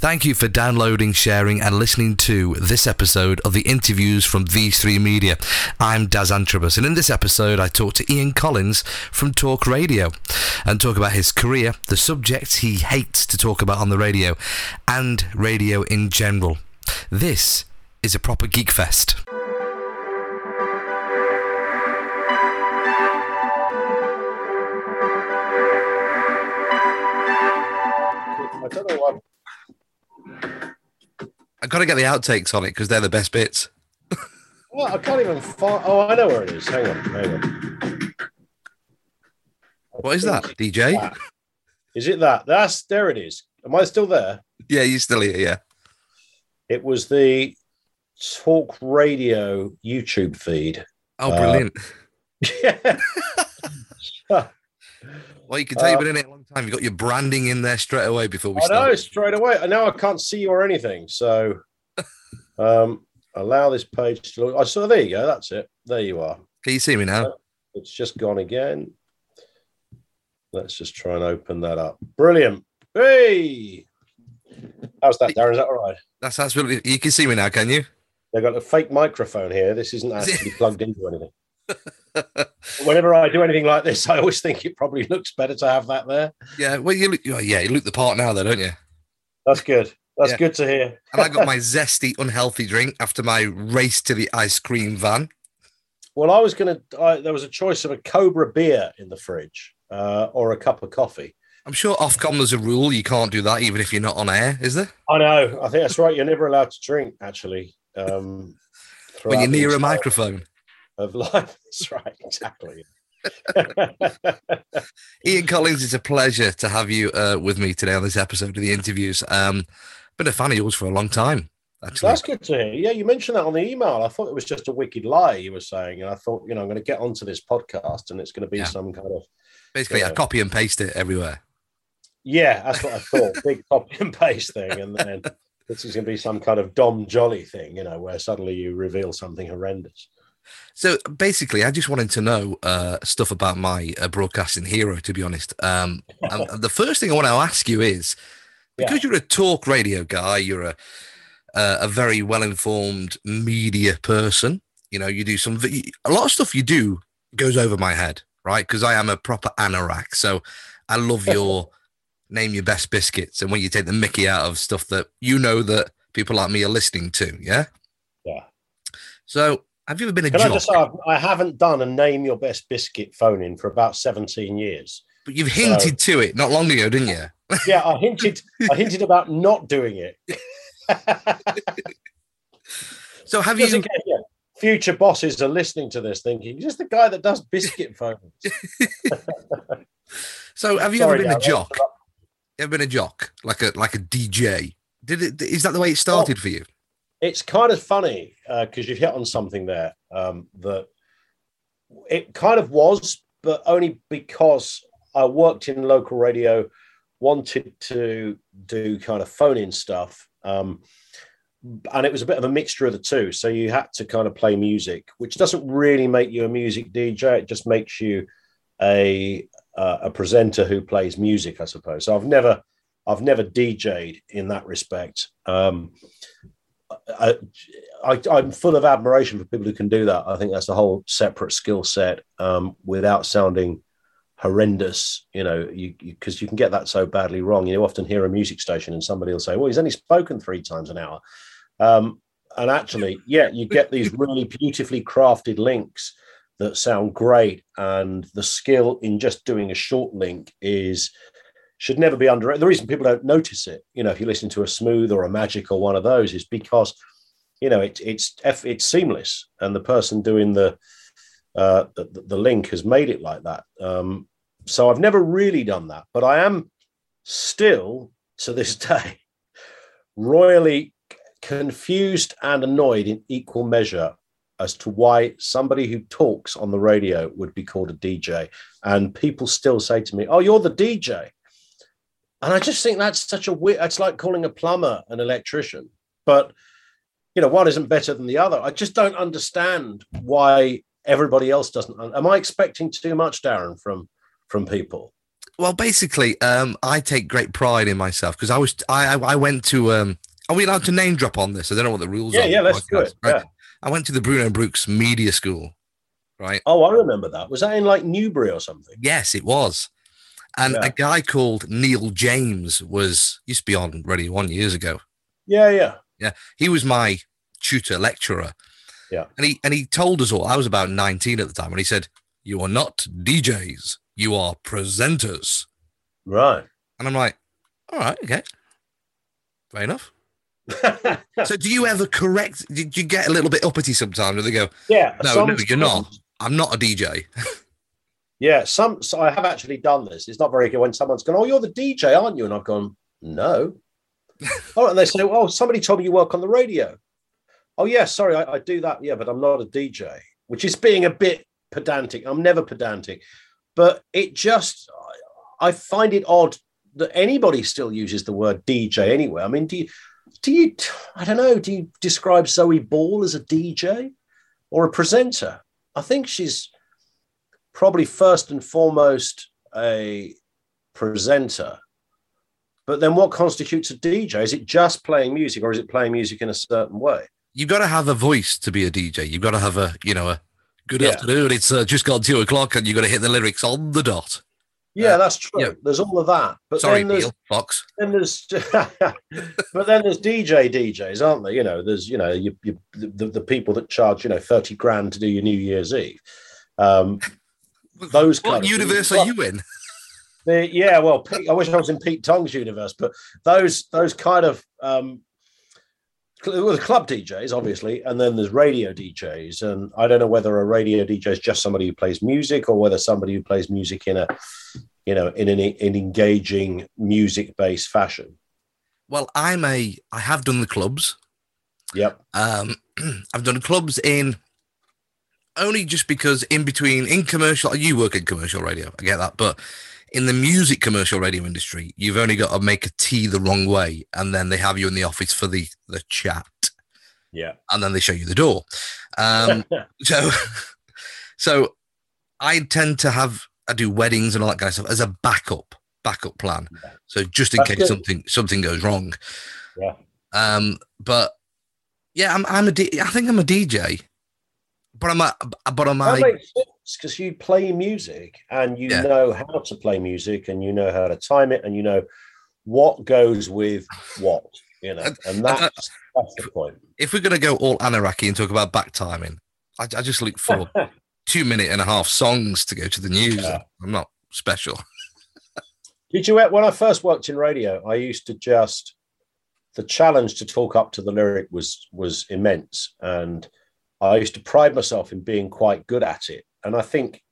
Thank you for downloading, sharing and listening to this episode of the interviews from V3 Media. I'm Daz Antrobus, and in this episode I talk to Ian Collins from Talk Radio and talk about his career, the subjects he hates to talk about on the radio and radio in general. This is a proper geek fest. I don't know what... I've got to get the outtakes on it because they're the best bits. Well, I can't even find... Oh, I know where it is. Hang on. What is that, DJ? That. Is it that? There it is. Am I still there? Yeah, you're still here, yeah. It was the Talk Radio YouTube feed. Oh, brilliant. Yeah. Well, you can tell you've been in it a long time. You've got your branding in there straight away before we start. I know, straight away. Now I can't see you or anything. So allow this page to look. So there you go. That's it. There you are. Can you see me now? It's just gone again. Let's just try and open that up. Brilliant. Hey! How's that, Darren? Is that all right? That's absolutely... You can see me now, can you? They've got a fake microphone here. This isn't actually plugged into anything. Whenever I do anything like this, I always think it probably looks better to have that there. Yeah, well, you look the part now, though, don't you? That's good. That's good to hear. And I got my zesty, unhealthy drink after my race to the ice cream van. Well, I was going to... There was a choice of a Cobra beer in the fridge or a cup of coffee. I'm sure Ofcom there's a rule you can't do that even if you're not on air, is there? I know. I think that's right. You're never allowed to drink, actually. When you're near a microphone. Of life. That's right, exactly. Ian Collins, it's a pleasure to have you with me today on this episode of the interviews. Been a fan of yours for a long time, actually. That's good to hear. Yeah, you mentioned that on the email. I thought it was just a wicked lie you were saying, and I thought, I'm going to get onto this podcast, and it's going to be some kind of... Basically, I copy and paste it everywhere. Yeah, that's what I thought. Big copy and paste thing, and then this is going to be some kind of Dom Jolly thing, where suddenly you reveal something horrendous. So basically, I just wanted to know stuff about my broadcasting hero, to be honest. And the first thing I want to ask you is, because you're a talk radio guy, you're a very well-informed media person. You do a lot of stuff you do goes over my head, right? Because I am a proper anorak. So I love your name your best biscuits. And when you take the mickey out of stuff that that people like me are listening to, yeah? Yeah. So... Have you ever been a jock? Can I just ask, I haven't done a name your best biscuit phone-in for about 17 years. But you've hinted to it not long ago, didn't you? Yeah, I hinted about not doing it. So have you... future bosses are listening to this thinking, just the guy that does biscuit phones. So have you ever been a jock? Ever been a jock? Like a DJ? Is that the way it started for you? It's kind of funny because you've hit on something there that it kind of was, but only because I worked in local radio, wanted to do kind of phone-in stuff, and it was a bit of a mixture of the two. So you had to kind of play music, which doesn't really make you a music DJ. It just makes you a presenter who plays music, I suppose. So I've never DJ'd in that respect. I'm full of admiration for people who can do that. I think that's a whole separate skill set without sounding horrendous, because you can get that so badly wrong. You often hear a music station and somebody will say, well, he's only spoken 3 times an hour. And actually, you get these really beautifully crafted links that sound great. And the skill in just doing a short link should never be underrated. The reason people don't notice it, if you listen to a Smooth or a Magic or one of those, is because, it's seamless, and the person doing the link has made it like that. So I've never really done that, but I am still, to this day, royally confused and annoyed in equal measure as to why somebody who talks on the radio would be called a DJ. And people still say to me, oh, you're the DJ. And I just think that's such a weird... It's like calling a plumber an electrician. But, one isn't better than the other. I just don't understand why everybody else doesn't... Am I expecting too much, Darren, from people? Well, basically, I take great pride in myself because I went to. Are we allowed to name drop on this? I don't know what the rules are. Yeah, let's do it. Right? Yeah. I went to the Bruno Brooks Media School, right? Oh, I remember that. Was that in like Newbury or something? Yes, it was. And a guy called Neil James used to be on Ready One years ago. Yeah. He was my tutor lecturer. Yeah. And he told us all, I was about 19 at the time, and he said, "You are not DJs, you are presenters." Right. And I'm like, all right, okay. Fair enough. So do you ever correct? Did you get a little bit uppity sometimes where they go, "Yeah, no, you're not. I'm not a DJ." Yeah, so I have actually done this. It's not very good when someone's gone, "Oh, you're the DJ, aren't you?" And I've gone, "No." Oh, and they say, "Oh, somebody told me you work on the radio." "Oh, yeah, sorry, I do that. Yeah, but I'm not a DJ," which is being a bit pedantic. I'm never pedantic, but it just, I find it odd that anybody still uses the word DJ anyway. I mean, do you, I don't know, do you describe Zoe Ball as a DJ or a presenter? I think she's probably first and foremost a presenter. But then what constitutes a DJ? Is it just playing music, or is it playing music in a certain way? You've got to have a voice to be a DJ. You've got to have a good afternoon. It's just gone 2:00 and you've got to hit the lyrics on the dot. Yeah, that's true. Yeah. There's all of that. But sorry, then Neil Fox. Then there's, but then there's DJs, aren't there? You know, there's, you know, the people that charge, you know, 30 grand to do your New Year's Eve. Those what universe are you in? Yeah, well, I wish I was in Pete Tong's universe, but those kind of the club DJs, obviously, and then there's radio DJs, and I don't know whether a radio DJ is just somebody who plays music, or whether somebody who plays music in an engaging music-based fashion. Well, I have done the clubs. Yep. I've done clubs in only just because in commercial, you work in commercial radio, I get that, but in the music commercial radio industry, you've only got to make a T the wrong way, and then they have you in the office for the chat. Yeah. And then they show you the door. So I tend to do weddings and all that kind of stuff as a backup plan. Yeah. So just in case something goes wrong. Yeah. But yeah, I think I'm a DJ, but because you play music and you know how to play music and you know how to time it and you know what goes with what, you know, and that's the point. If we're going to go all anarchy and talk about back timing, I just look for 2.5-minute songs to go to the news. Yeah. I'm not special. When I first worked in radio, I used to the challenge to talk up to the lyric was immense, and I used to pride myself in being quite good at it. And I think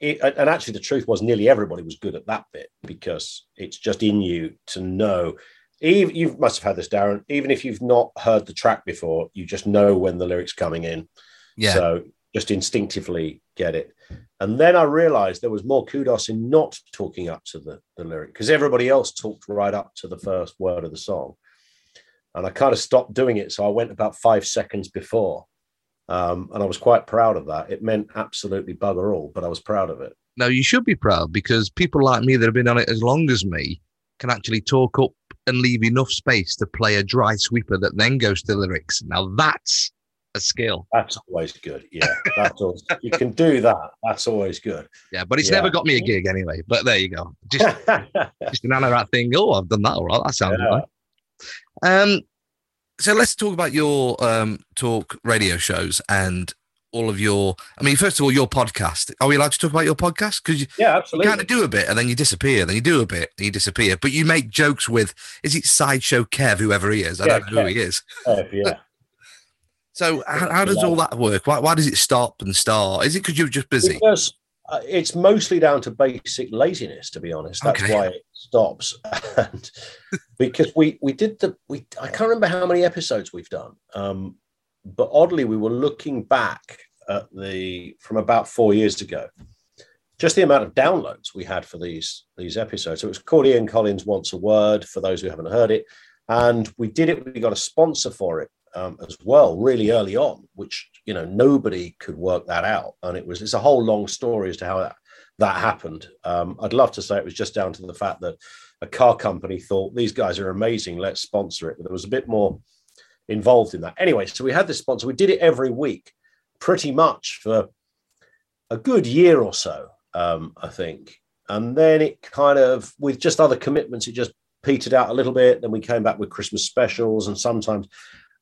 and actually the truth was nearly everybody was good at that bit, because it's just in you to know. You must have had this, Darren, even if you've not heard the track before, you just know when the lyric's coming in. Yeah. So just instinctively get it. And then I realized there was more kudos in not talking up to the lyric, because everybody else talked right up to the first word of the song. And I kind of stopped doing it. So I went about 5 seconds before. And I was quite proud of that. It meant absolutely bugger all, but I was proud of it. No, you should be proud, because people like me that have been on it as long as me can actually talk up and leave enough space to play a dry sweeper that then goes to lyrics. Now that's a skill. That's always good. Yeah, that's always, you can do that. That's always good. Yeah, but it's never got me a gig anyway. But there you go. Just an anorak thing. Oh, I've done that all right. That sounds right. So let's talk about your talk radio shows and all of your, I mean, first of all, your podcast. Are we allowed to talk about your podcast? Because absolutely. You kind of do a bit and then you disappear. Then you do a bit and you disappear. But you make jokes with, is it Sideshow Kev, whoever he is? I don't know Kev. Who he is. Kev, yeah. So how does all that work? Why does it stop and start? Is it because you're just busy? Because it's mostly down to basic laziness, to be honest. That's why it stops. And because we did I can't remember how many episodes we've done, but oddly we were looking back at from about 4 years ago, just the amount of downloads we had for these episodes. So it was called Ian Collins Wants a Word, for those who haven't heard it, and we got a sponsor for it as well, really early on, which, you know, nobody could work that out. And it's a whole long story as to how that that happened. I'd love to say it was just down to the fact that a car company thought, these guys are amazing, let's sponsor it. But there was a bit more involved in that. Anyway, so we had this sponsor. We did it every week, pretty much for a good year or so, I think. And then it kind of, with just other commitments, it just petered out a little bit. Then we came back with Christmas specials and sometimes,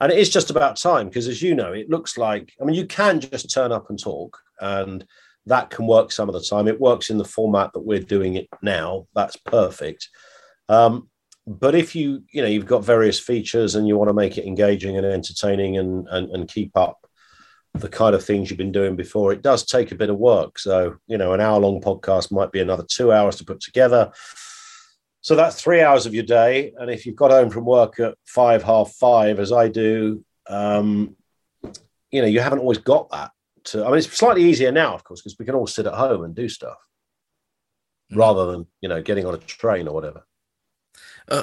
and it is just about time, because as you know, it looks like, I mean, you can just turn up and talk, and that can work some of the time. It works in the format that we're doing it now. That's perfect. But if you know, you've got various features and you want to make it engaging and entertaining and keep up the kind of things you've been doing before, it does take a bit of work. So, you know, an hour-long podcast might be another 2 hours to put together. So that's 3 hours of your day. And if you've got home from work at 5, half 5, as I do, you know, you haven't always got that. I mean, it's slightly easier now, of course, because we can all sit at home and do stuff rather than, you know, getting on a train or whatever.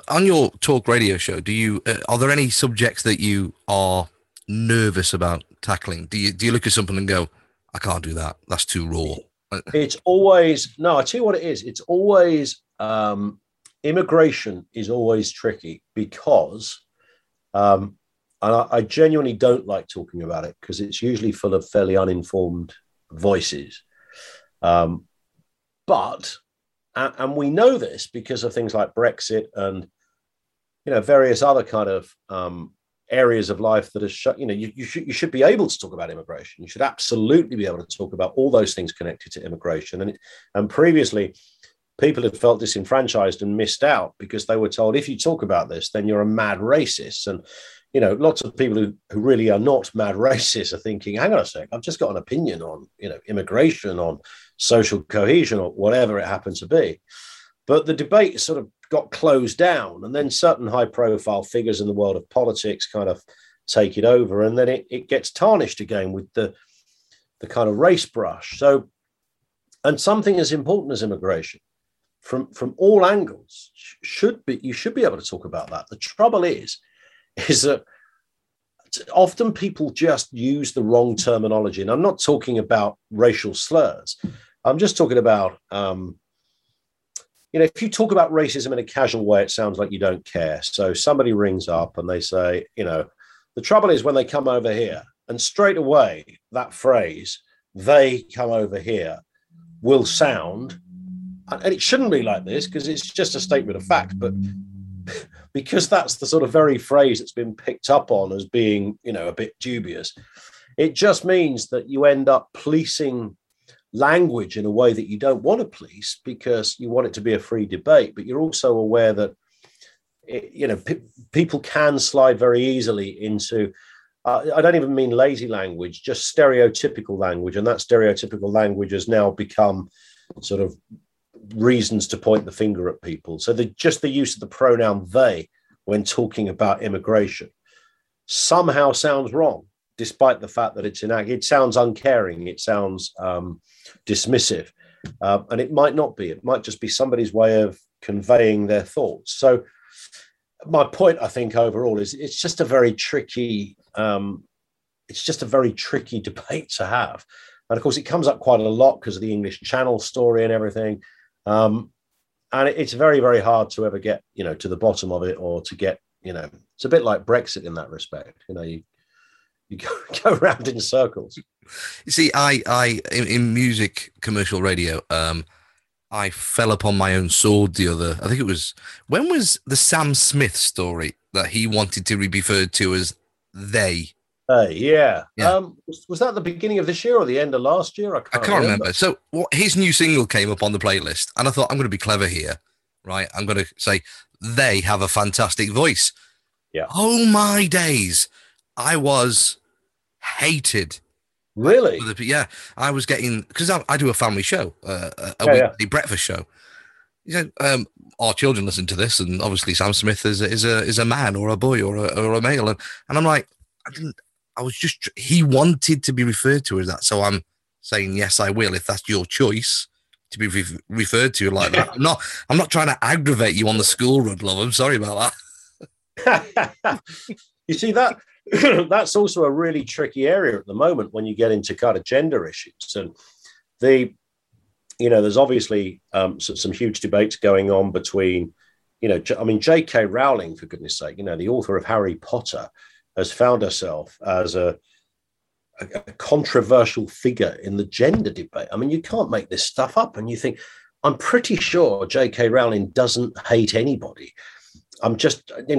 On your talk radio show, do you are there any subjects that you are nervous about tackling? Do you look at something and go, I can't do that, that's too raw? It's always, no, I tell you what it is. It's always, immigration is always tricky, because, and I genuinely don't like talking about it, because it's usually full of fairly uninformed voices. But we know this because of things like Brexit and, you know, various other kind of areas of life that are shut. You know, you should be able to talk about immigration. You should absolutely be able to talk about all those things connected to immigration. And previously, people had felt disenfranchised and missed out because they were told, if you talk about this, then you're a mad racist. And, you know, lots of people who really are not mad racists are thinking, hang on a sec, I've just got an opinion on, you know, immigration, on social cohesion, or whatever it happened to be. But the debate sort of got closed down, and then certain high profile figures in the world of politics kind of take it over, and then it gets tarnished again with the kind of race brush. So, and something as important as immigration, from all angles, you should be able to talk about that. The trouble is that often people just use the wrong terminology. And I'm not talking about racial slurs. I'm just talking about, you know, if you talk about racism in a casual way, it sounds like you don't care. So somebody rings up and they say, you know, the trouble is when they come over here, and straight away that phrase, they come over here, will sound, and it shouldn't be like this because it's just a statement of fact, but because that's the sort of very phrase that's been picked up on as being, you know, a bit dubious, it just means that you end up policing language in a way that you don't want to police, because you want it to be a free debate. But you're also aware that, you know, people can slide very easily into, I don't even mean lazy language, just stereotypical language. And that stereotypical language has now become sort of reasons to point the finger at people. So just the use of the pronoun they when talking about immigration somehow sounds wrong, despite the fact that it's inaccurate. It sounds uncaring, it sounds dismissive, and it might not be. It might just be somebody's way of conveying their thoughts. So my point, I think, overall is it's just a very tricky debate to have. And of course, it comes up quite a lot because of the English Channel story and everything. And it's very, very hard to ever get, you know, to the bottom of it, or to get, you know, it's a bit like Brexit in that respect. You know, you go around in circles. You see, I in music, commercial radio, I fell upon my own sword I think it was, when was the Sam Smith story that he wanted to be referred to as they? Yeah. Was that the beginning of this year or the end of last year? I can't remember. So his new single came up on the playlist, and I thought, I'm going to be clever here, right? I'm going to say, they have a fantastic voice. Yeah. Oh, my days. I was hated. Really? Yeah. I was getting, because I do a family show, a weekly breakfast show. You know, our children listen to this, and obviously Sam Smith is a man, or a boy, or a male. And I'm like, he wanted to be referred to as that. So I'm saying, yes, I will, if that's your choice to be referred to like that. I'm not trying to aggravate you on the school run, love. I'm sorry about that. You see, that's also a really tricky area at the moment when you get into kind of gender issues. And the you know, there's obviously some huge debates going on between, you know, I mean, J.K. Rowling, for goodness sake, you know, the author of Harry Potter, has found herself as a controversial figure in the gender debate. I mean, you can't make this stuff up. And you think, I'm pretty sure J.K. Rowling doesn't hate anybody. In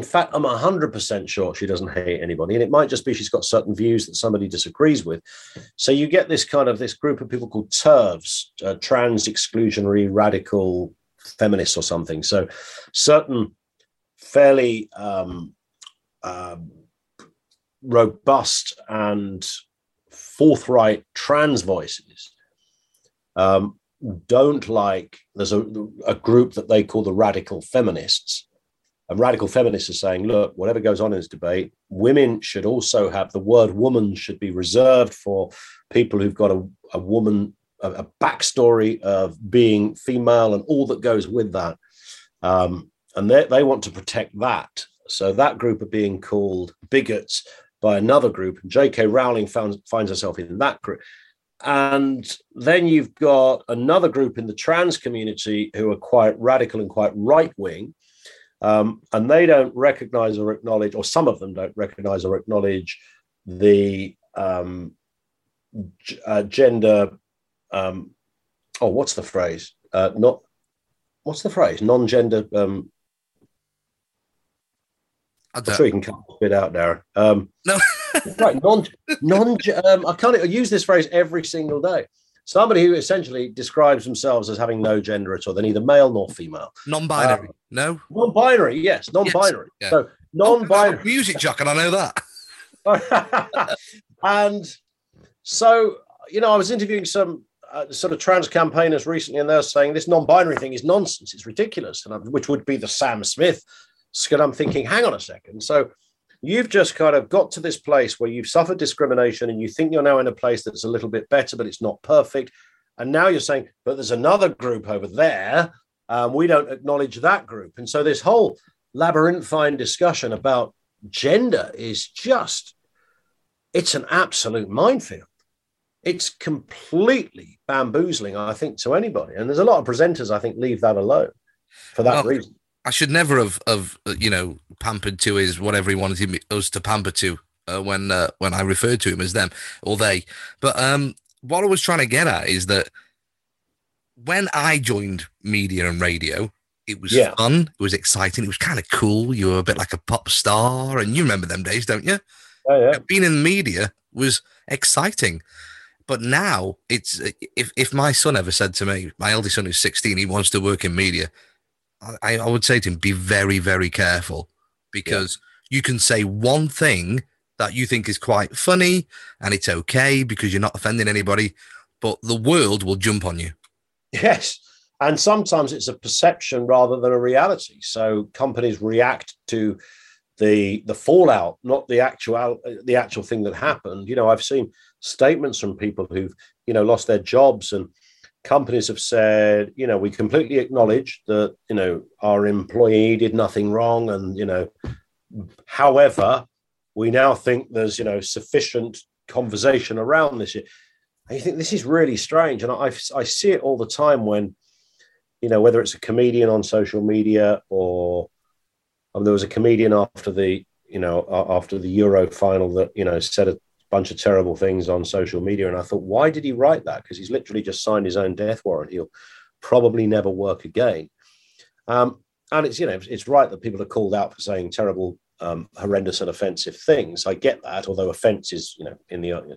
fact, I'm 100% sure she doesn't hate anybody. And it might just be she's got certain views that somebody disagrees with. So you get this kind of this group of people called TERFs, trans exclusionary radical feminists or something. So certain fairly robust and forthright trans voices don't like, there's a group that they call the radical feminists. And radical feminists are saying, look, whatever goes on in this debate, women should also have, the word woman should be reserved for people who've got a woman, a backstory of being female and all that goes with that. And they want to protect that. So that group are being called bigots by another group. And J.K. Rowling finds herself in that group. And then you've got another group in the trans community who are quite radical and quite right-wing. And they don't recognize or acknowledge, or some of them don't recognize or acknowledge the gender, non-gender. I'm sure you can cut a bit out, Darren. No. Right, I can't use this phrase every single day. Somebody who essentially describes themselves as having no gender at all. They're neither male nor female. Non-binary, no? Non-binary, yes, non-binary. Yes, yeah. So non-binary. I'm a music jock, and I know that. And so, you know, I was interviewing some sort of trans campaigners recently, and they're saying this non-binary thing is nonsense. It's ridiculous, which would be the Sam Smith. And I'm thinking, hang on a second. So you've just kind of got to this place where you've suffered discrimination and you think you're now in a place that's a little bit better, but it's not perfect. And now you're saying, but there's another group over there. We don't acknowledge that group. And so this whole labyrinthine discussion about gender is just, it's an absolute minefield. It's completely bamboozling, I think, to anybody. And there's a lot of presenters, I think, leave that alone for that reason. I should never have you know, pampered to his whatever he wanted us to pamper to when I referred to him as them or they. But what I was trying to get at is that when I joined media and radio, it was fun, it was exciting, it was kind of cool. You were a bit like a pop star, and you remember them days, don't you? Oh, yeah. Being in the media was exciting. But now, it's if my son ever said to me, my eldest son who's 16, he wants to work in media, I would say to him, be very, very careful, because you can say one thing that you think is quite funny and it's okay because you're not offending anybody, but the world will jump on you. Yes. And sometimes it's a perception rather than a reality. So companies react to the fallout, not the actual thing that happened. You know, I've seen statements from people who've, you know, lost their jobs, and companies have said, you know, we completely acknowledge that, you know, our employee did nothing wrong. And, you know, however, we now think there's, you know, sufficient conversation around this. And you think this is really strange. And I see it all the time when, you know, whether it's a comedian on social media or there was a comedian after the, you know, after the Euro final that, you know, said a bunch of terrible things on social media. And I thought, why did he write that? Because he's literally just signed his own death warrant. He'll probably never work again. And it's, you know, it's right that people are called out for saying terrible, horrendous and offensive things. I get that, although offense is, you know, in the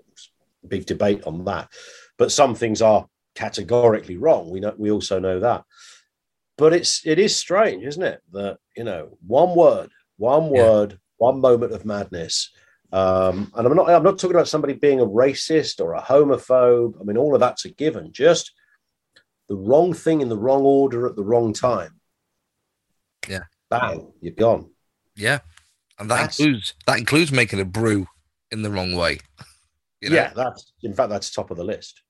big debate on that. But some things are categorically wrong. We also know that. But it is strange, isn't it? That, you know, one word, one moment of madness. And I'm not talking about somebody being a racist or a homophobe. I mean, all of that's a given. Just the wrong thing in the wrong order at the wrong time. Yeah. Bang, you're gone. Yeah. And that includes making a brew in the wrong way. You know? Yeah, in fact that's top of the list.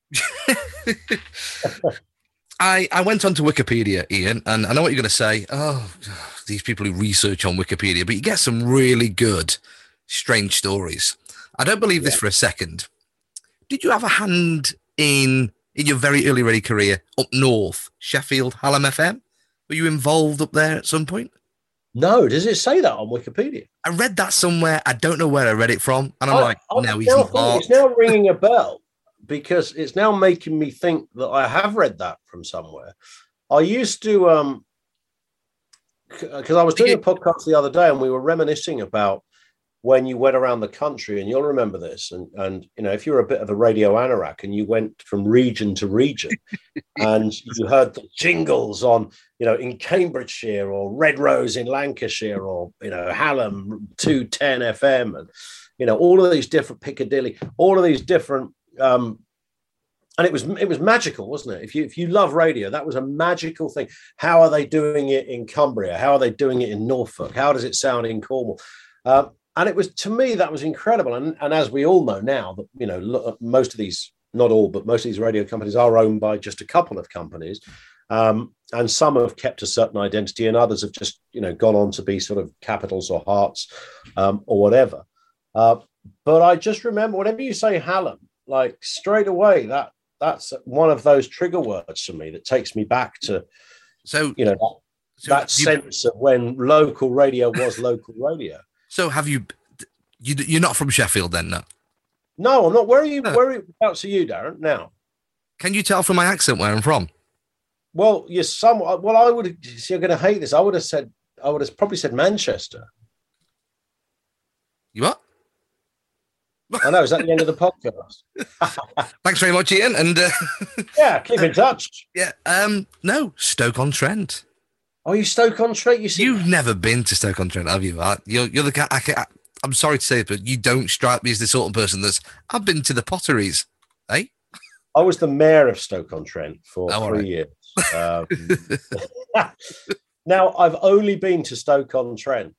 I went on to Wikipedia, Ian, and I know what you're going to say. Oh, these people who research on Wikipedia, but you get some really good strange stories. I don't believe this for a second. Did you have a hand in in your very early career up north, Sheffield, Hallam FM? Were you involved up there at some point? No, does it say that on Wikipedia? I read that somewhere. I don't know where I read it from. And I'm no, he's not. It's now ringing a bell because it's now making me think that I have read that from somewhere. I used to, because I was doing a podcast the other day and we were reminiscing about when you went around the country, and you'll remember this. And you know, if you're a bit of a radio anorak and you went from region to region and you heard the jingles on, you know, in Cambridgeshire or Red Rose in Lancashire or, you know, Hallam 210 FM and, you know, all of these different Piccadilly, all of these different, and it was magical, wasn't it? If you love radio, that was a magical thing. How are they doing it in Cumbria? How are they doing it in Norfolk? How does it sound in Cornwall? And it was, to me, that was incredible. And as we all know now, that, you know, most of these, not all, but most of these radio companies are owned by just a couple of companies. And some have kept a certain identity and others have just, you know, gone on to be sort of capitals or hearts or whatever. But I just remember whenever you say Hallam, like straight away, that's one of those trigger words for me that takes me back to, so you know, that sense of when local radio was local radio. So have you? You're not from Sheffield then, no? No, I'm not. Where are you? No. Whereabouts are you, Darren? Now, can you tell from my accent where I'm from? Well, you're somewhat. Well, I would. You're going to hate this. I would have probably said Manchester. You what? I know. Is that the end of the podcast? Thanks very much, Ian. And yeah, keep in touch. Yeah. No, Stoke-on-Trent. Oh, you Stoke-on-Trent? You've never been to Stoke-on-Trent, have you? You're the. I'm sorry to say it, but you don't strike me as the sort of person that's. I've been to the Potteries, eh? I was the mayor of Stoke-on-Trent for 3 years. Now I've only been to Stoke-on-Trent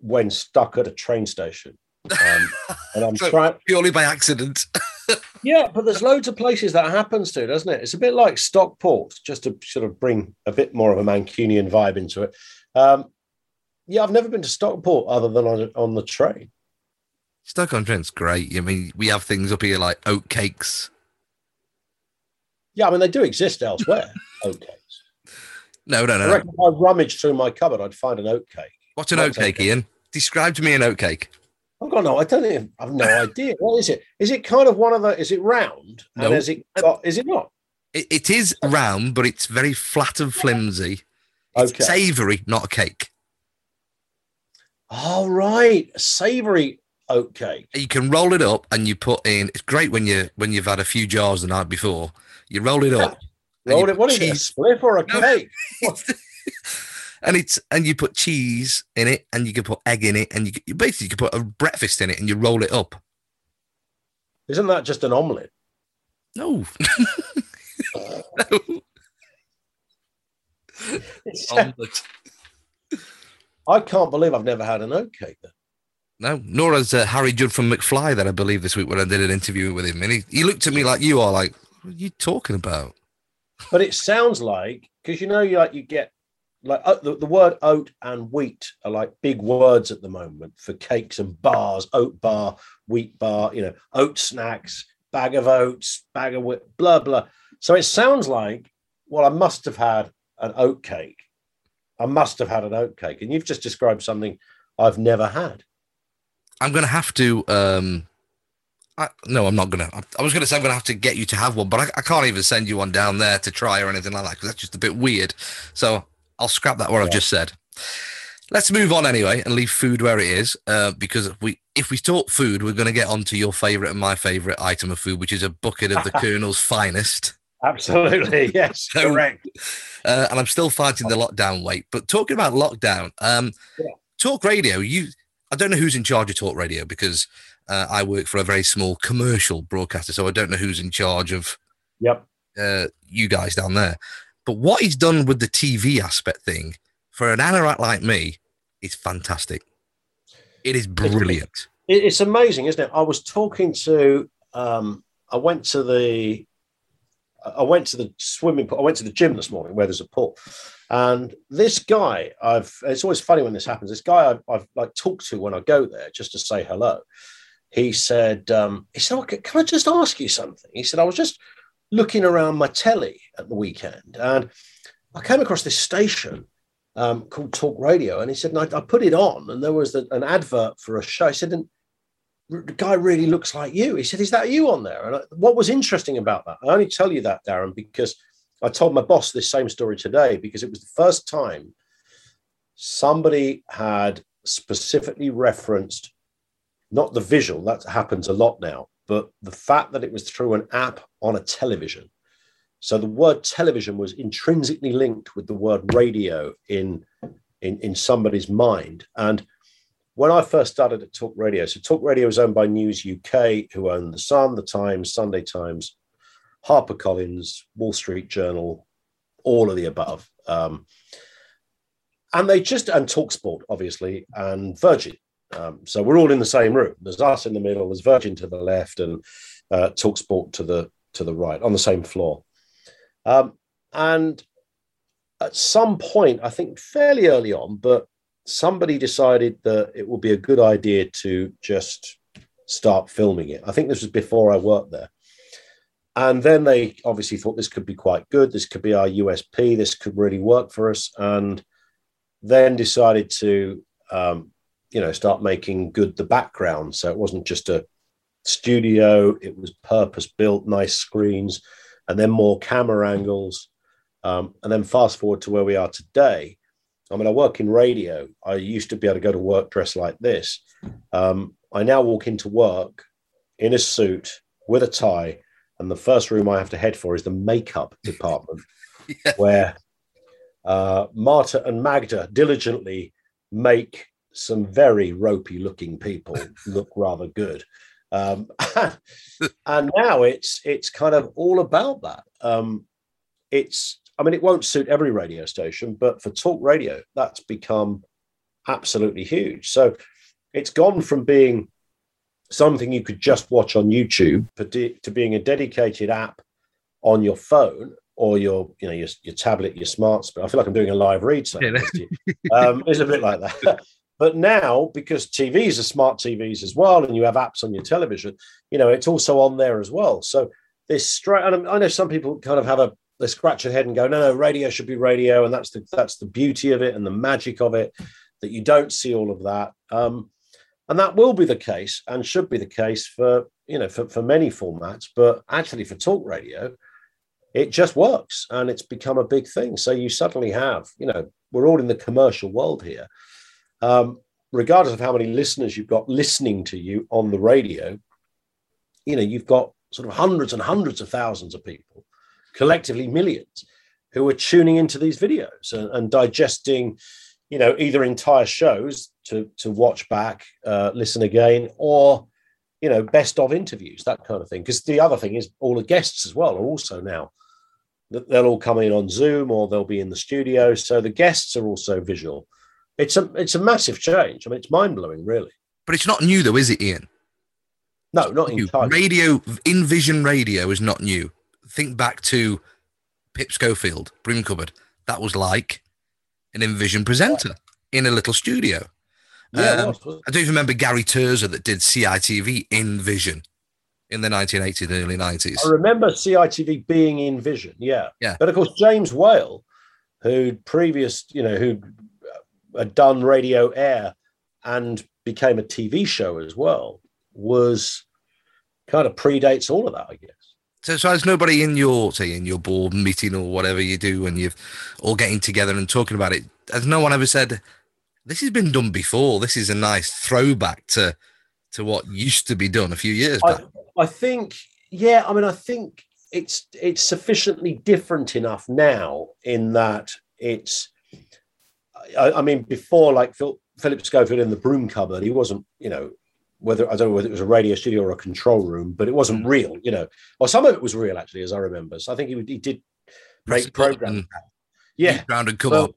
when stuck at a train station, and I'm trying purely by accident. Yeah, but there's loads of places that happens to, doesn't it? It's a bit like Stockport, just to sort of bring a bit more of a Mancunian vibe into it. Yeah, I've never been to Stockport other than on the train. Stoke-on-Trent's great. I mean, we have things up here like oat cakes. Yeah, I mean, they do exist elsewhere, oat cakes. No. I reckon if I rummaged through my cupboard, I'd find an oat cake. What's an oat cake, Ian? Describe to me an oat cake. I've got no. I don't think I've no idea. What is it? Is it kind of one of the? Is it round? No. And is it not? It is round, but it's very flat and flimsy. It's savoury, not a cake. All right, savoury oat cake. You can roll it up, and you put in. It's great when you've had a few jars the night before. You roll it up. Roll it. What is it? A spliff or a cake? And you put cheese in it, and you can put egg in it, and you basically can put a breakfast in it, and you roll it up. Isn't that just an omelette? No. No. Omelette. I can't believe I've never had an oat cake. No, nor has Harry Judd from McFly that I believe this week when I did an interview with him, and he looked at me like you are, like, what are you talking about? But it sounds like, because you know, you get. Like the word oat and wheat are like big words at the moment for cakes and bars, oat bar, wheat bar, you know, oat snacks, bag of oats, bag of wheat, blah, blah. So it sounds like, well, I must have had an oat cake. I must have had an oat cake. And you've just described something I've never had. I'm going to have to, I'm not going to. I was going to say I'm going to have to get you to have one, but I can't even send you one down there to try or anything like that because that's just a bit weird. So I'll scrap that what I've just said. Let's move on anyway and leave food where it is, because if we talk food, we're going to get on to your favourite and my favourite item of food, which is a bucket of the Colonel's finest. Absolutely, yes, correct. And I'm still fighting the lockdown weight. But talking about lockdown, Talk Radio, I don't know who's in charge of Talk Radio because I work for a very small commercial broadcaster, so I don't know who's in charge of you guys down there. But what he's done with the TV aspect thing for an anorak like me is fantastic. It is brilliant. It's amazing, isn't it? I was talking to, I went to the swimming pool. I went to the gym this morning where there's a pool, and this guy, it's always funny when this happens. This guy I've like talked to when I go there just to say hello. He said, "Can I just ask you something?" He said, "I was just looking around my telly at the weekend, and I came across this station called Talk Radio, and he said, and I put it on, and there was an advert for a show. He said, and the guy really looks like you. He said, is that you on there? And what was interesting about that, I only tell you that, Darren, because I told my boss this same story today, because it was the first time somebody had specifically referenced not the visual, that happens a lot now, but the fact that it was through an app on a television. So the word television was intrinsically linked with the word radio in somebody's mind. And when I first started at Talk Radio, so Talk Radio is owned by News UK, who own The Sun, The Times, Sunday Times, HarperCollins, Wall Street Journal, all of the above. And Talk Sport, obviously, and Virgin. So we're all in the same room. There's us in the middle, there's Virgin to the left, and Talk Sport to the right, on the same floor. And at some point, I think fairly early on, but somebody decided that it would be a good idea to just start filming it. I think this was before I worked there. And then they obviously thought this could be quite good. This could be our USP. This could really work for us. And then decided to, start making good the background. So it wasn't just a studio. It was purpose-built, nice screens, and then more camera angles. And then fast forward to where we are today. I mean, I work in radio. I used to be able to go to work dressed like this. I now walk into work in a suit with a tie, and the first room I have to head for is the makeup department, where Marta and Magda diligently make some very ropey-looking people look rather good. And now it's kind of all about that. It won't suit every radio station, but for Talk Radio, that's become absolutely huge. So it's gone from being something you could just watch on YouTube to being a dedicated app on your phone or your tablet, your smartphone. I feel like I'm doing a live read. So it's a bit like that. But now, because TVs are smart TVs as well, and you have apps on your television, it's also on there as well. So and I know some people kind of they scratch their head and go, no, radio should be radio. And that's the beauty of it and the magic of it, that you don't see all of that. And that will be the case and should be the case for many formats, but actually for Talk Radio, it just works and it's become a big thing. So you suddenly have, we're all in the commercial world here. Regardless of how many listeners you've got listening to you on the radio, you've got sort of hundreds and hundreds of thousands of people, collectively millions, who are tuning into these videos and digesting, either entire shows to watch back, listen again, or, best of interviews, that kind of thing. Because the other thing is all the guests as well are also now, they'll all come in on Zoom or they'll be in the studio. So the guests are also visual. It's a massive change. I mean, it's mind-blowing, really. But it's not new, though, is it, Ian? No, not entirely. Radio, InVision Radio is not new. Think back to Pip Schofield, Brim Cupboard. That was like an InVision presenter in a little studio. Yeah, I do remember Gary Terzer that did CITV InVision in the 1980s and early 90s. I remember CITV being InVision, yeah. But, of course, James Whale, who had done radio air and became a TV show as well, was kind of predates all of that, I guess. So there's nobody in your board meeting or whatever you do and you're all getting together and talking about it. Has no one ever said, this has been done before. This is a nice throwback to what used to be done a few years back. I think it's sufficiently different enough now in that it's, before, like Philip Schofield in the Broom Cupboard, he wasn't, I don't know whether it was a radio studio or a control room, but it wasn't real, Well, some of it was real, actually, as I remember. So I think he did make programs. Yeah. So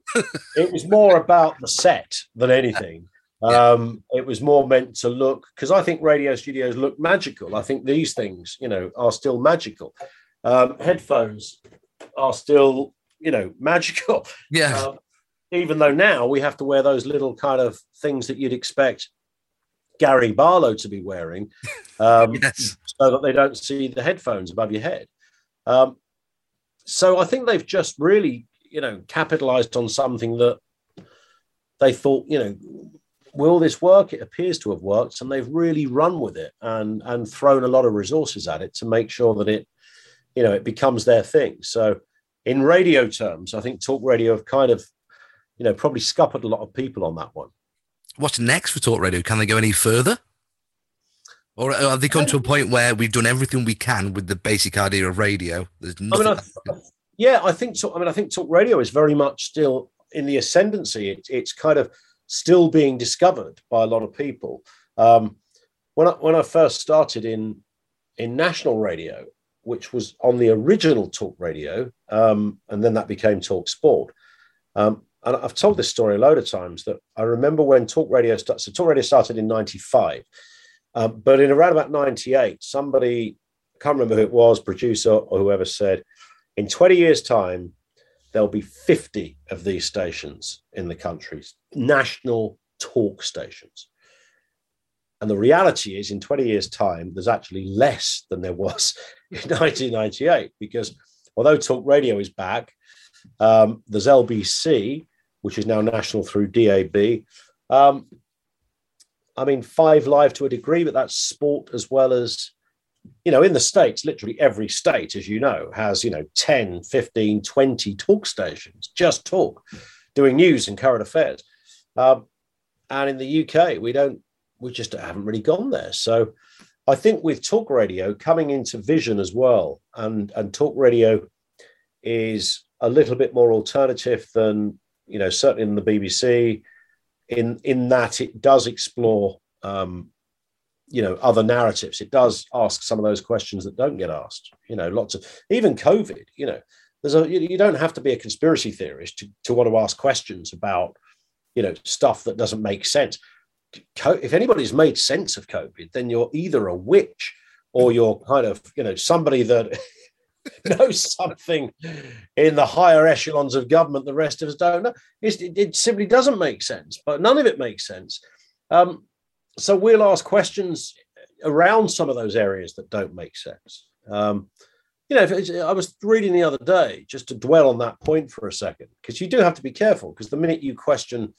it was more about the set than anything. It was more meant to look, because I think radio studios look magical. I think these things, are still magical. Headphones are still, magical. Yeah. Even though now we have to wear those little kind of things that you'd expect Gary Barlow to be wearing, so that they don't see the headphones above your head. So I think they've just really, capitalized on something that they thought, will this work? It appears to have worked, and they've really run with it and thrown a lot of resources at it to make sure that it, it becomes their thing. So in radio terms, I think Talk Radio have kind of, probably scuppered a lot of people on that one. What's next for Talk Radio? Can they go any further? Or have they come to a point where we've done everything we can with the basic idea of radio? There's nothing. I think Talk Radio is very much still in the ascendancy. It's kind of still being discovered by a lot of people. When I first started in national radio, which was on the original Talk Radio, and then that became Talk Sport. And I've told this story a load of times, that I remember when Talk Radio started. So Talk Radio started in 95, but in around about 98, somebody, I can't remember who it was, producer or whoever, said, in 20 years' time, there'll be 50 of these stations in the country, national talk stations. And the reality is, in 20 years' time, there's actually less than there was in 1998, because although Talk Radio is back, there's LBC, which is now national through DAB. I mean, Five Live to a degree, but that's sport as well as, in the States, literally every state, as you know, has, 10, 15, 20 talk stations, just talk, doing news and current affairs. And in the UK, we just haven't really gone there. So I think with Talk Radio coming into vision as well, and Talk Radio is a little bit more alternative than, certainly in the BBC, in that it does explore, other narratives. It does ask some of those questions that don't get asked, lots of, even COVID, you don't have to be a conspiracy theorist to want to ask questions about, stuff that doesn't make sense. If anybody's made sense of COVID, then you're either a witch or you're kind of, somebody that knows something in the higher echelons of government the rest of us don't know. It simply doesn't make sense, but none of it makes sense. So we'll ask questions around some of those areas that don't make sense. I was reading the other day, just to dwell on that point for a second, because you do have to be careful, because the minute you question,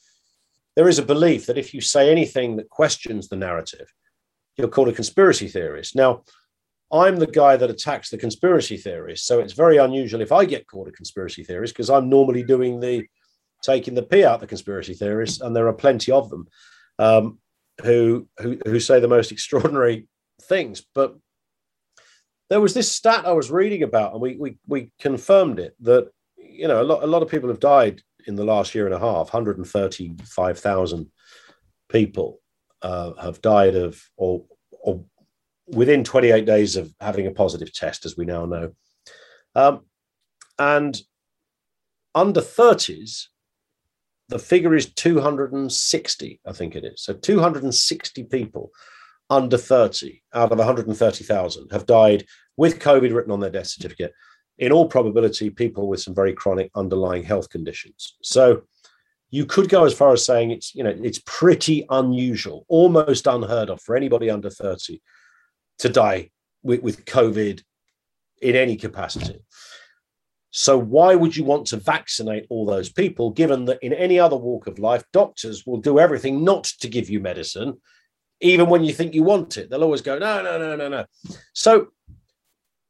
there is a belief that if you say anything that questions the narrative, you're called a conspiracy theorist. Now, I'm the guy that attacks the conspiracy theorist, so it's very unusual if I get called a conspiracy theorist, because I'm normally taking the pee out the conspiracy theorists, and there are plenty of them who say the most extraordinary things. But there was this stat I was reading about, and we confirmed it, that a lot of people have died in the last year and a half. 135,000 people have died of or within 28 days of having a positive test, as we now know. And under 30s, the figure is 260, I think it is. So 260 people under 30 out of 130,000 have died with COVID written on their death certificate. In all probability, people with some very chronic underlying health conditions. So you could go as far as saying it's pretty unusual, almost unheard of, for anybody under 30 to die with COVID in any capacity. So why would you want to vaccinate all those people, given that in any other walk of life, doctors will do everything not to give you medicine, even when you think you want it? They'll always go, no, no, no, no, no. So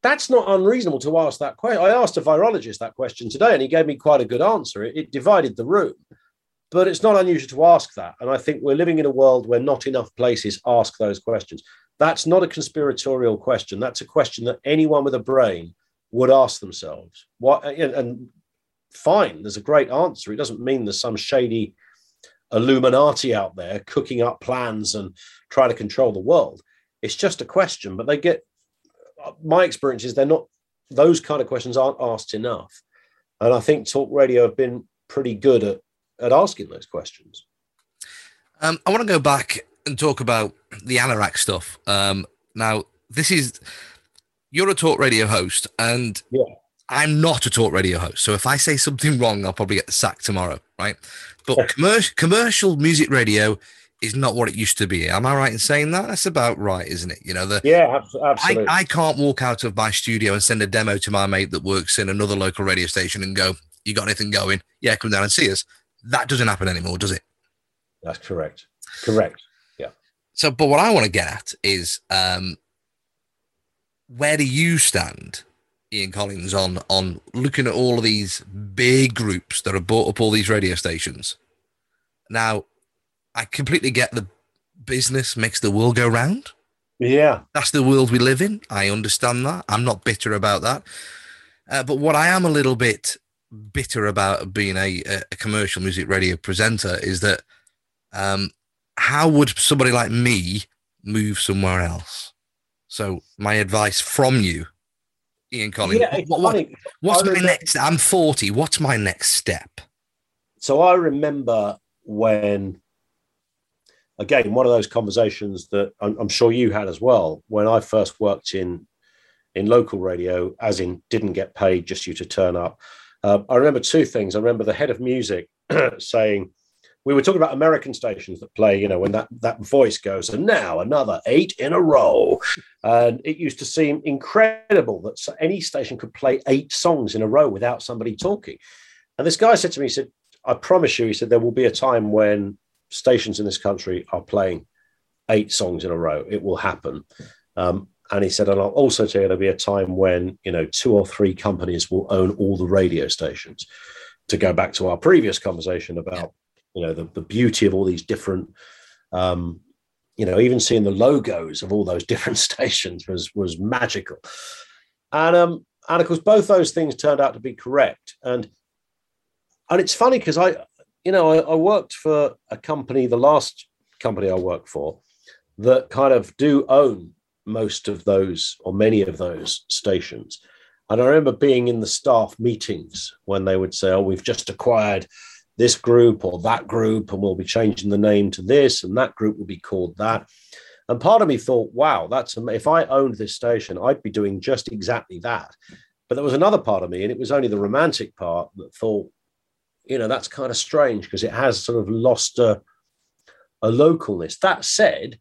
that's not unreasonable to ask that question. I asked a virologist that question today, and he gave me quite a good answer. It divided the room, but it's not unusual to ask that. And I think we're living in a world where not enough places ask those questions. That's not a conspiratorial question. That's a question that anyone with a brain would ask themselves. What? And fine, there's a great answer. It doesn't mean there's some shady Illuminati out there cooking up plans and trying to control the world. It's just a question, but my experience is those kind of questions aren't asked enough. And I think Talk Radio have been pretty good at asking those questions. I want to go back and talk about the anorak stuff. Now, you're a Talk Radio host, and yeah. I'm not a Talk Radio host. So if I say something wrong, I'll probably get the sack tomorrow, right? But commercial music radio is not what it used to be. Am I right in saying that? That's about right, isn't it? You know, yeah, absolutely. I can't walk out of my studio and send a demo to my mate that works in another local radio station and go, "You got anything going? Yeah, come down and see us." That doesn't happen anymore, does it? That's correct. Correct. Yeah. So, but what I want to get at is, where do you stand, Ian Collins, on looking at all of these big groups that have bought up all these radio stations? Now, I completely get the business makes the world go round. Yeah. That's the world we live in. I understand that. I'm not bitter about that. But what I am a little bit bitter about being a commercial music radio presenter is that how would somebody like me move somewhere else? So my advice from you, Ian Collins, yeah, what's my next? I'm 40. What's my next step? So I remember when, again, one of those conversations that I'm sure you had as well, when I first worked in local radio, as in didn't get paid, just you to turn up. I remember two things. I remember the head of music saying, we were talking about American stations that play, you know, when that voice goes, and now another 8 in a row. And it used to seem incredible that any station could play 8 songs in a row without somebody talking. And this guy said to me, he said, I promise you, he said, there will be a time when stations in this country are playing 8 songs in a row. It will happen. And he said, and I'll also tell you, there'll be a time when, you know, 2 or 3 companies will own all the radio stations. To go back to our previous conversation about, you know, the beauty of all these different, you know, even seeing the logos of all those different stations was magical. And of course, both those things turned out to be correct. And it's funny because I worked for a company, the last company I worked for, that kind of do own most of those or many of those stations. And I remember being in the staff meetings when they would say, oh, we've just acquired this group or that group, and we'll be changing the name to this, and that group will be called that. And part of me thought, wow, that's if I owned this station, I'd be doing just exactly that. But there was another part of me, and it was only the romantic part, that thought, you know, that's kind of strange because it has sort of lost a localness. That said,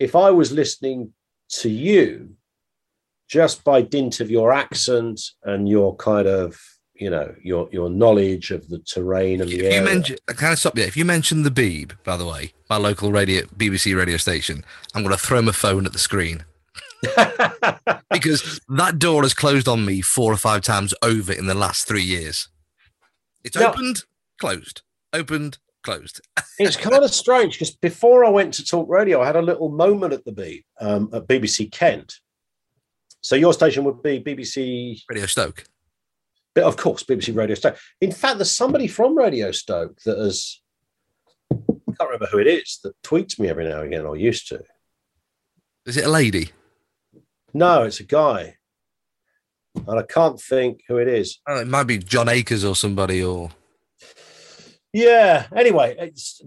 if I was listening to you just by dint of your accent and your kind of, you know, your knowledge of the terrain and the area. Can I stop you? If you mention the Beeb, by the way, my local BBC radio station, I'm going to throw my phone at the screen because that door has closed on me 4 or 5 times over in the last 3 years. It's opened, closed, opened, closed. It's kind of strange because before I went to Talk Radio, I had a little moment at the Beeb at BBC Kent. So your station would be BBC Radio Stoke. But of course, BBC Radio Stoke. In fact, there's somebody from Radio Stoke that has, I can't remember who it is, that tweets me every now and again, or used to. Is it a lady? No, it's a guy. And I can't think who it is. Oh, it might be John Akers or somebody, or... Yeah, anyway,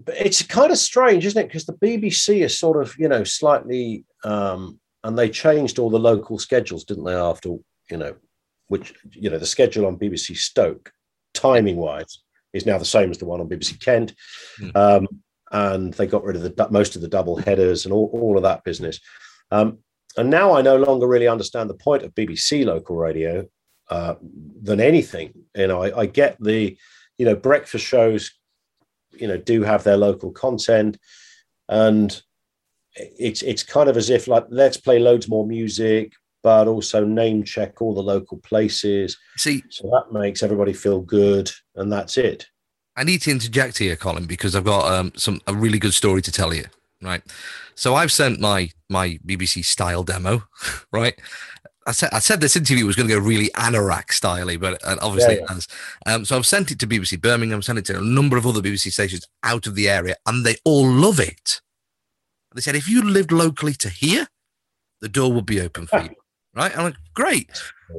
it's kind of strange, isn't it? Because the BBC is sort of, you know, slightly... and they changed all the local schedules, didn't they, after, you know... which, you know, the schedule on BBC Stoke, timing-wise, is now the same as the one on BBC Kent. And they got rid of most of the double headers and all of that business. And now I no longer really understand the point of BBC local radio than anything. You know, I get the, you know, breakfast shows, you know, do have their local content. And it's kind of as if, like, let's play loads more music, but also name check all the local places. See, so that makes everybody feel good, and that's it. I need to interject here, Colin, because I've got a really good story to tell you, right? So I've sent my BBC style demo, right? I said this interview was going to go really anorak styly, but obviously it has. So I've sent it to BBC Birmingham, sent it to a number of other BBC stations out of the area, and they all love it. They said, if you lived locally to here, the door would be open for you. Right? I'm like, great.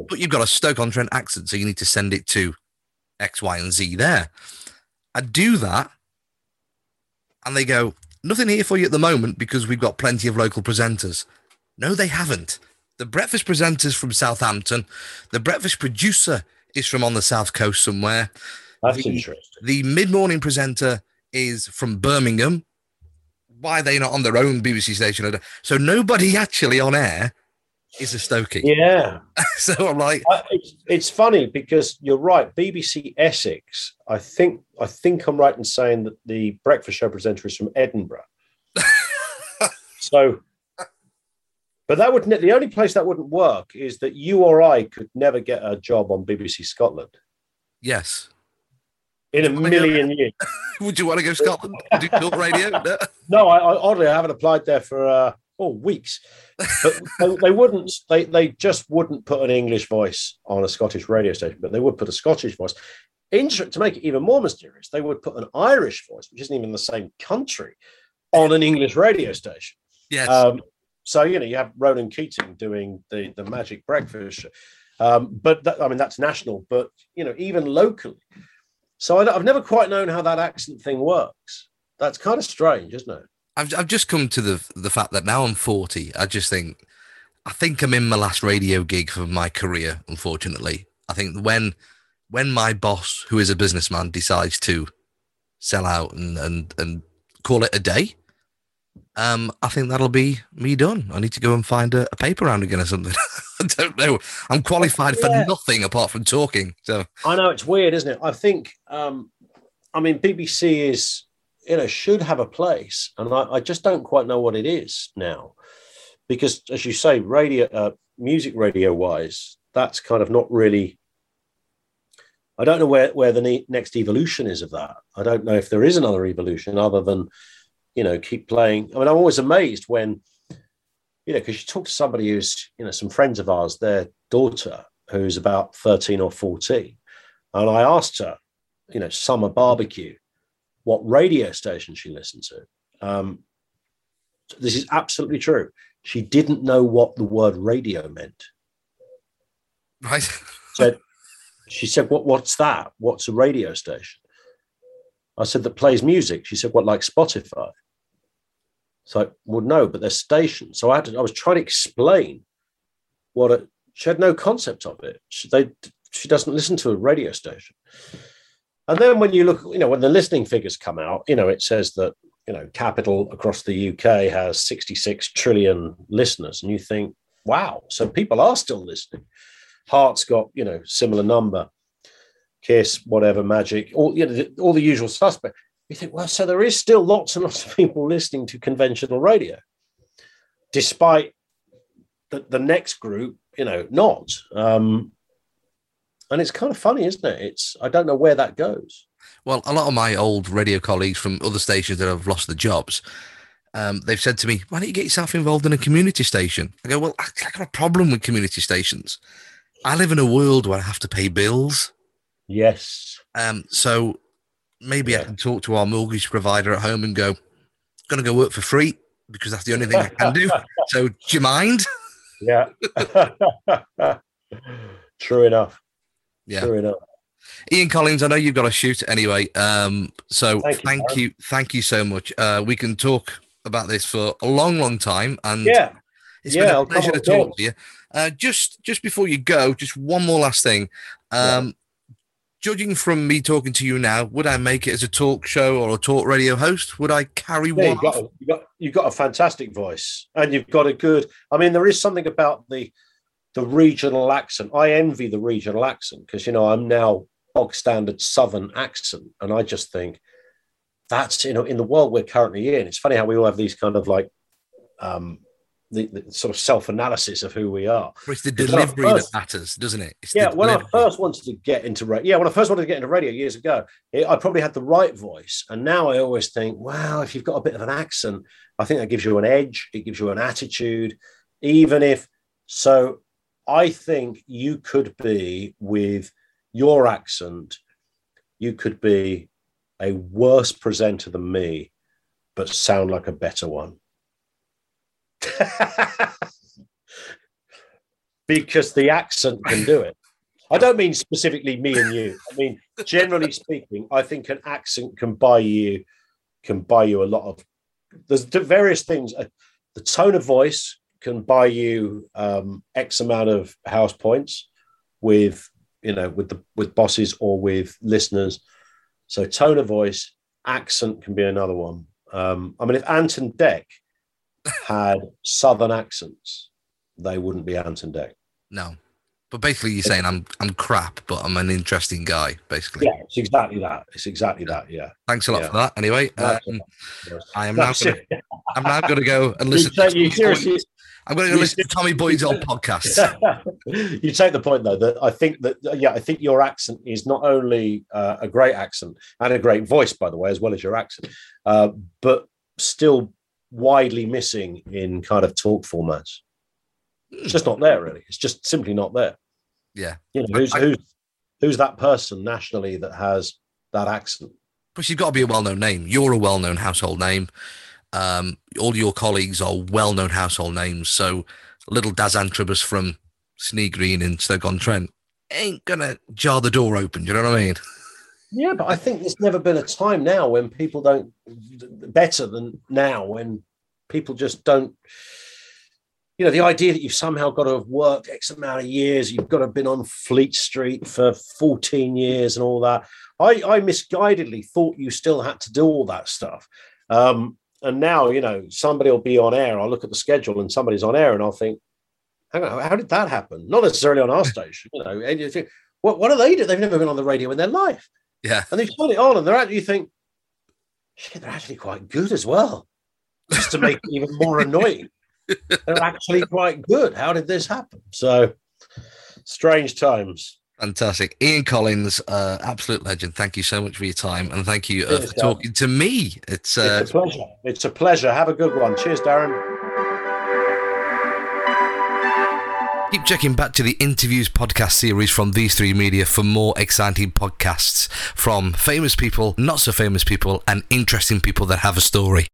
But you've got a Stoke-on-Trent accent, so you need to send it to X, Y, and Z there. I do that, and they go, nothing here for you at the moment because we've got plenty of local presenters. No, they haven't. The breakfast presenter's from Southampton. The breakfast producer is from on the south coast somewhere. That's interesting. The mid-morning presenter is from Birmingham. why are they not on their own BBC station? So nobody actually on air is a Stokey. Yeah. So I'm like... It's funny because you're right. BBC Essex, I think I'm right in saying that the breakfast show presenter is from Edinburgh. So... But that would, the only place that wouldn't work is that you or I could never get a job on BBC Scotland. Yes. In a million years. Would you want to go to Scotland? Do you talk radio? No, I haven't applied there for weeks. But they wouldn't. They just wouldn't put an English voice on a Scottish radio station, but they would put a Scottish voice. To make it even more mysterious, they would put an Irish voice, which isn't even the same country, on an English radio station. Yes. So, you know, you have Ronan Keating doing the Magic breakfast show. That's national, but, you know, even locally. So I've never quite known how that accent thing works. That's kind of strange, isn't it? I've just come to the fact that now I'm 40. I just think, I'm in my last radio gig for my career, unfortunately. I think when my boss, who is a businessman, decides to sell out and call it a day, I think that'll be me done. I need to go and find a paper round again or something. I don't know. I'm qualified for nothing apart from talking. So I know it's weird, isn't it? I think, BBC is, you know, should have a place, and I just don't quite know what it is now, because as you say, radio, music radio wise, that's kind of not really. I don't know where the next evolution is of that. I don't know if there is another evolution other than, you know, keep playing. I mean, I'm always amazed when, you know, because you talk to somebody who's, you know, some friends of ours, their daughter, who's about 13 or 14. And I asked her, you know, summer barbecue, what radio station she listened to. This is absolutely true. She didn't know what the word radio meant. Right. She said, what's that? What's a radio station? I said, that plays music. She said, what, like Spotify? So, well, no, but they're stations. So I was trying to explain she had no concept of it. She doesn't listen to a radio station. And then when you look, you know, when the listening figures come out, you know, it says that, you know, Capital across the UK has 66 trillion listeners. And you think, wow, so people are still listening. Heart's got, you know, similar number. Kiss, whatever, Magic, all the usual suspects. You think, well, so there is still lots and lots of people listening to conventional radio, despite the next group, you know, not. And it's kind of funny, isn't it? I don't know where that goes. Well, a lot of my old radio colleagues from other stations that have lost their jobs, they've said to me, why don't you get yourself involved in a community station? I go, well, I got a problem with community stations. I live in a world where I have to pay bills. Yes. So maybe I can talk to our mortgage provider at home and go, going to go work for free because that's the only thing I can do. So do you mind? Yeah. True enough. Yeah. True enough. Ian Collins, I know you've got to shoot anyway. So thank you. Thank you so much. We can talk about this for a long, long time. And yeah, it's been a pleasure to talk to you. Just before you go, just one more last thing. Judging from me talking to you now, would I make it as a talk show or a talk radio host? Would I carry one? You've got a fantastic voice, and you've got a good... I mean, there is something about the regional accent. I envy the regional accent because, you know, I'm now bog standard Southern accent, and I just think that's, you know, in the world we're currently in. It's funny how we all have these kind of like the sort of self-analysis of who we are. It's the delivery that matters, doesn't it? When I first wanted to get into radio years ago, I probably had the right voice. And now I always think, wow, if you've got a bit of an accent, I think that gives you an edge. It gives you an attitude, so I think you could be, with your accent, you could be a worse presenter than me, but sound like a better one. Because the accent can do it. I don't mean specifically me and you. I mean, generally speaking, I think an accent can buy you a lot of... There's various things. The tone of voice can buy you X amount of house points with bosses or with listeners. So tone of voice, accent can be another one. I mean, if Ant and Dec had southern accents, they wouldn't be Ant and Dec. No. But basically you're saying I'm crap, but I'm an interesting guy, basically. Yeah, it's exactly that. It's exactly that, yeah. Thanks a lot for that, anyway. I'm now going to go and listen to... I'm going to go listen to Tommy Boyd's old podcast. You take the point, though, that I think that, yeah, I think your accent is not only a great accent and a great voice, by the way, as well as your accent, but still widely missing in kind of talk formats. It's just not there, really. It's just simply not there. Yeah. You know, who's that person nationally that has that accent? But you've got to be a well-known name. You're a well-known household name. All your colleagues are well-known household names, so little Daz Antrobus from Snee Green in Stoke-on-Trent ain't gonna jar the door open. Do you know what I mean? Yeah, but I think there's never been a time now when people don't better than now when people just don't. You know, the idea that you've somehow got to have worked X amount of years, you've got to have been on Fleet Street for 14 years and all that. I misguidedly thought you still had to do all that stuff. And now, you know, somebody will be on air. I'll look at the schedule and somebody's on air and I'll think, hang on, how did that happen? Not necessarily on our station, you know. And you think, what do they do? They've never been on the radio in their life. Yeah. And they've put it on and they're actually, you think, shit, they're actually quite good as well. Just to make it even more annoying. They're actually quite good. How did this happen? So, strange times. Fantastic. Ian Collins, absolute legend. Thank you so much for your time. And thank you for talking to me. It's a pleasure. It's a pleasure. Have a good one. Cheers, Darren. Keep checking back to the Interviews podcast series from V3 Media for more exciting podcasts from famous people, not so famous people, and interesting people that have a story.